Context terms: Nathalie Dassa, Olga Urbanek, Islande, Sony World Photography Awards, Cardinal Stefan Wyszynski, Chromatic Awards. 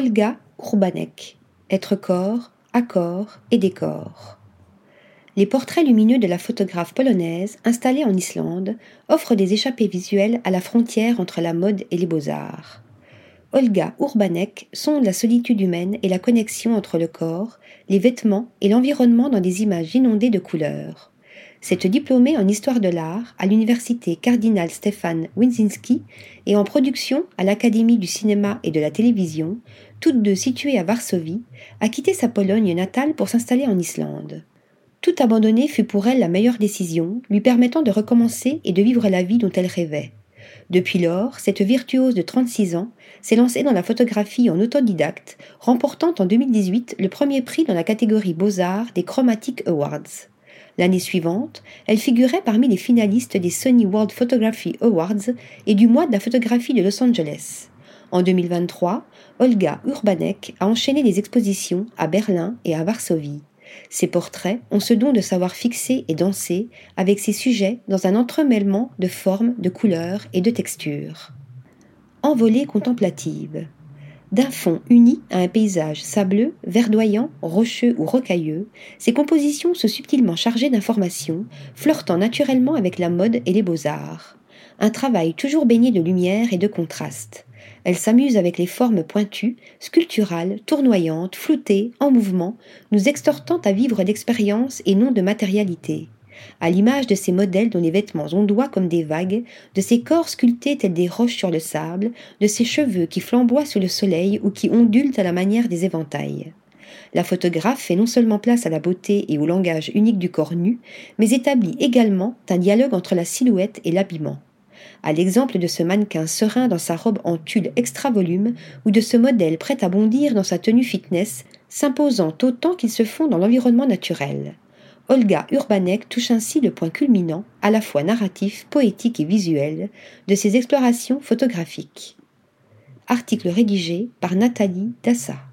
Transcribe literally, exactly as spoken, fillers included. Olga Urbanek, être corps, accords et décors. Les portraits lumineux de la photographe polonaise, installée en Islande, offrent des échappées visuelles à la frontière entre la mode et les beaux-arts. Olga Urbanek sonde la solitude humaine et la connexion entre le corps, les vêtements et l'environnement dans des images inondées de couleurs. Cette diplômée en histoire de l'art à l'université Cardinal Stefan Wyszynski et en production à l'Académie du cinéma et de la télévision, toutes deux situées à Varsovie, a quitté sa Pologne natale pour s'installer en Islande. Tout abandonner fut pour elle la meilleure décision, lui permettant de recommencer et de vivre la vie dont elle rêvait. Depuis lors, cette virtuose de trente-six ans s'est lancée dans la photographie en autodidacte, remportant en deux mille dix-huit le premier prix dans la catégorie Beaux-Arts des Chromatic Awards. L'année suivante, elle figurait parmi les finalistes des Sony World Photography Awards et du mois de la photographie de Los Angeles. En deux mille vingt-trois, Olga Urbanek a enchaîné des expositions à Berlin et à Varsovie. Ses portraits ont ce don de savoir fixer et danser avec ses sujets dans un entremêlement de formes, de couleurs et de textures. Envolée contemplative. D'un fond uni à un paysage sableux, verdoyant, rocheux ou rocailleux, ses compositions sont subtilement chargées d'informations, flirtant naturellement avec la mode et les beaux-arts. Un travail toujours baigné de lumière et de contraste. Elle s'amuse avec les formes pointues, sculpturales, tournoyantes, floutées, en mouvement, nous exhortant à vivre d'expérience et non de matérialité. À l'image de ces modèles dont les vêtements ondoient comme des vagues, de ces corps sculptés tels des roches sur le sable, de ces cheveux qui flamboient sous le soleil ou qui ondulent à la manière des éventails. La photographe fait non seulement place à la beauté et au langage unique du corps nu, mais établit également un dialogue entre la silhouette et l'habillement. À l'exemple de ce mannequin serein dans sa robe en tulle extra-volume ou de ce modèle prêt à bondir dans sa tenue fitness, s'imposant autant qu'ils se font dans l'environnement naturel. Olga Urbanek touche ainsi le point culminant, à la fois narratif, poétique et visuel, de ses explorations photographiques. Article rédigé par Nathalie Dassa.